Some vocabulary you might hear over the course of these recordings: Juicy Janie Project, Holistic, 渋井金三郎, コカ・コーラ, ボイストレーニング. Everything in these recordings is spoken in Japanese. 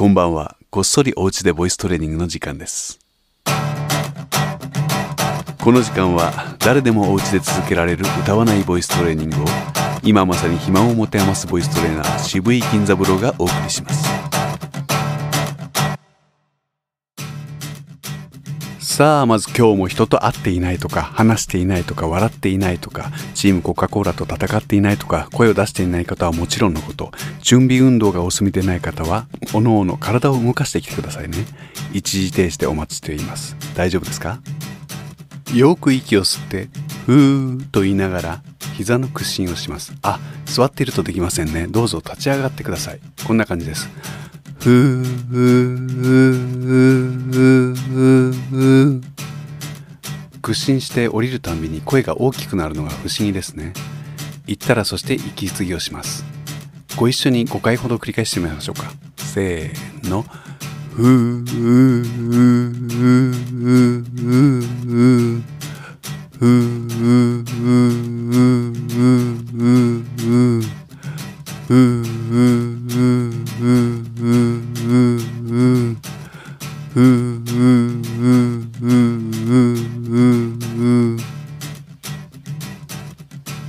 こんばんは。こっそりおうちでボイストレーニングの時間です。この時間は誰でもおうちで続けられる歌わないボイストレーニングを、今まさに暇を持て余すボイストレーナー渋井金三郎がお送りします。さあ、まず今日も人と会っていないとか、話していないとか、笑っていないとか、チームコカ・コーラと戦っていないとか、声を出していない方はもちろんのこと、準備運動がお済みでない方はおのおの体を動かしてきてくださいね。一時停止でお待ちしています。大丈夫ですか？よく息を吸ってふーと言いながら膝の屈伸をします。あ、座っているとできませんね。どうぞ立ち上がってください。こんな感じです。ふーふーふーふーふー。屈伸して降りるたんびに声が大きくなるのが不思議ですね。言ったら、そして息継ぎをします。ご一緒に5回ほど繰り返してみましょうか。せーの。ふーふーふーふーふーふーふーふーふーふー。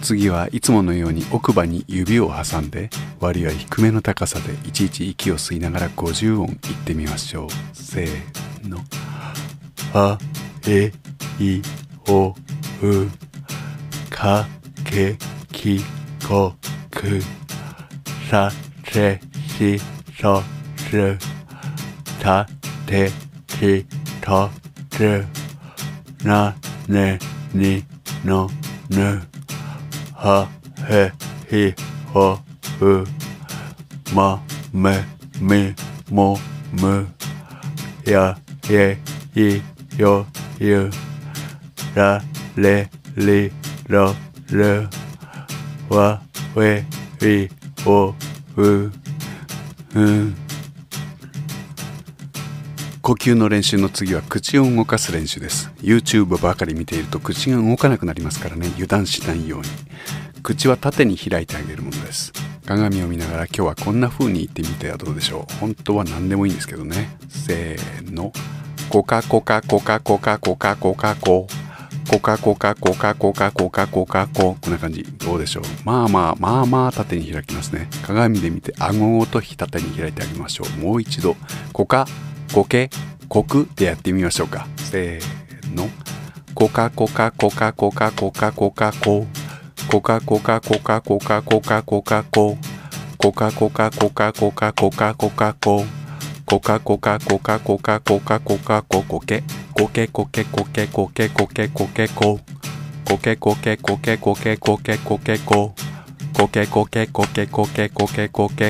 次はいつものように奥歯に指を挟んで、割合低めの高さでいちいち息を吸いながら50音いってみましょう。せーの。はえいおうかけきこくさせしそすたてきとつなねにのぬはへひほうまめみもむやえいよゆられりろるわえいおううん。呼吸の練習の次は口を動かす練習です。 YouTube ばかり見ていると口が動かなくなりますからね。油断しないように口は縦に開いてあげるものです。鏡を見ながら、今日はこんな風に言ってみてはどうでしょう。本当は何でもいいんですけどね。せーの。コカコカコカコカコカコカココカコカコカコカコカコカコ。こんな感じどうでしょう。まあまあまあまあ縦に開きますね。鏡で見て顎ごと縦に開いてあげましょう。もう一度コカコケコクでやってみましょうか。せーの。コカコカコカコカコカコカココカコカコカコカコカコカココカコカコカコカコカコカココカコカコカコカコカコカココケコケコケコケコケコケコケココケコケコケコケコケコケココケコケコケコケコケコケココケコケコケコケコケコケコクコ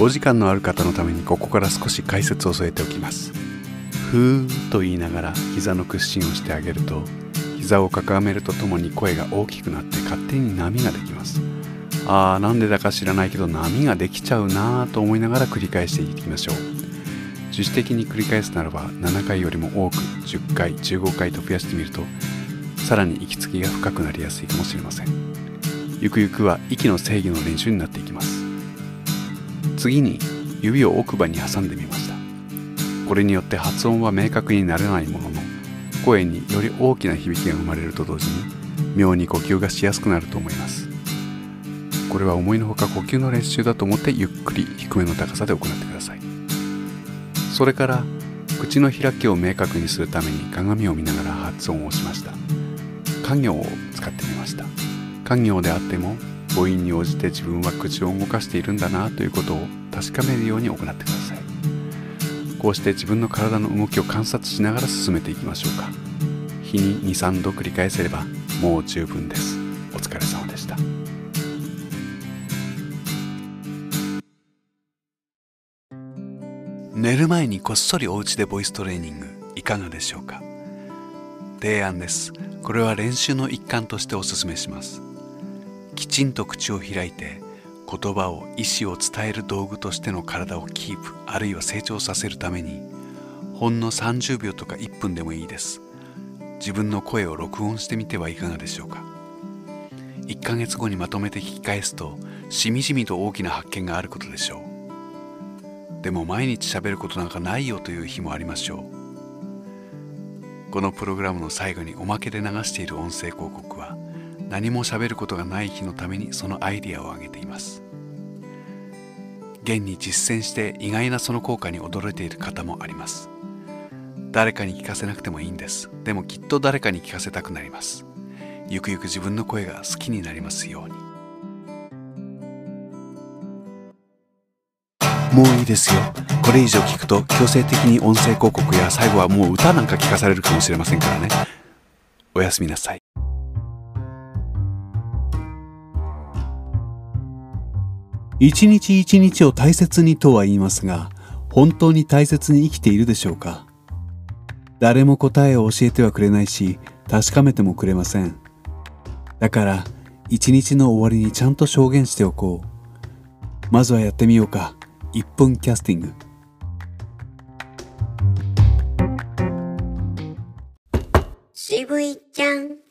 お時間のある方のためにここから少し解説を添えておきます。ふーと言いながら膝の屈伸をしてあげると、膝をかがめるとともに声が大きくなって勝手に波ができます。あー、なんでだか知らないけど波ができちゃうなーと思いながら繰り返していきましょう。自主的に繰り返すならば7回よりも多く10回15回と増やしてみると、さらに息継ぎが深くなりやすいかもしれません。ゆくゆくは息の制御の練習になっていきます。次に指を奥歯に挟んでみました。これによって発音は明確になれないものの、声により大きな響きが生まれると同時に妙に呼吸がしやすくなると思います。これは思いのほか呼吸の練習だと思ってゆっくり低めの高さで行ってください。それから口の開きを明確にするために鏡を見ながら発音をしました。家業を使ってみました。家業であっても母音に応じて自分は口を動かしているんだなということを確かめるように行ってください。こうして自分の体の動きを観察しながら進めていきましょうか。日に 2,3 度繰り返せればもう十分です。お疲れ様でした。寝る前にこっそりお家でボイストレーニングいかがでしょうか。提案です。これは練習の一環としておすすめします。きちんと口を開いて言葉を意思を伝える道具としての体をキープあるいは成長させるためにほんの30秒とか1分でもいいです。自分の声を録音してみてはいかがでしょうか。1ヶ月後にまとめて聞き返すとしみじみと大きな発見があることでしょう。でも毎日喋ることなんかないよという日もありましょう。このプログラムの最後におまけで流している音声広告は何も喋ることがない日のためにそのアイディアを挙げています。現に実践して意外なその効果に驚いている方もあります。誰かに聞かせなくてもいいんです。でもきっと誰かに聞かせたくなります。ゆくゆく自分の声が好きになりますように。もういいですよ。これ以上聞くと強制的に音声広告や最後はもう歌なんか聞かされるかもしれませんからね。おやすみなさい。一日一日を大切にとは言いますが、本当に大切に生きているでしょうか。誰も答えを教えてはくれないし、確かめてもくれません。だから、一日の終わりにちゃんと証言しておこう。まずはやってみようか。1分キャスティング。渋いちゃん。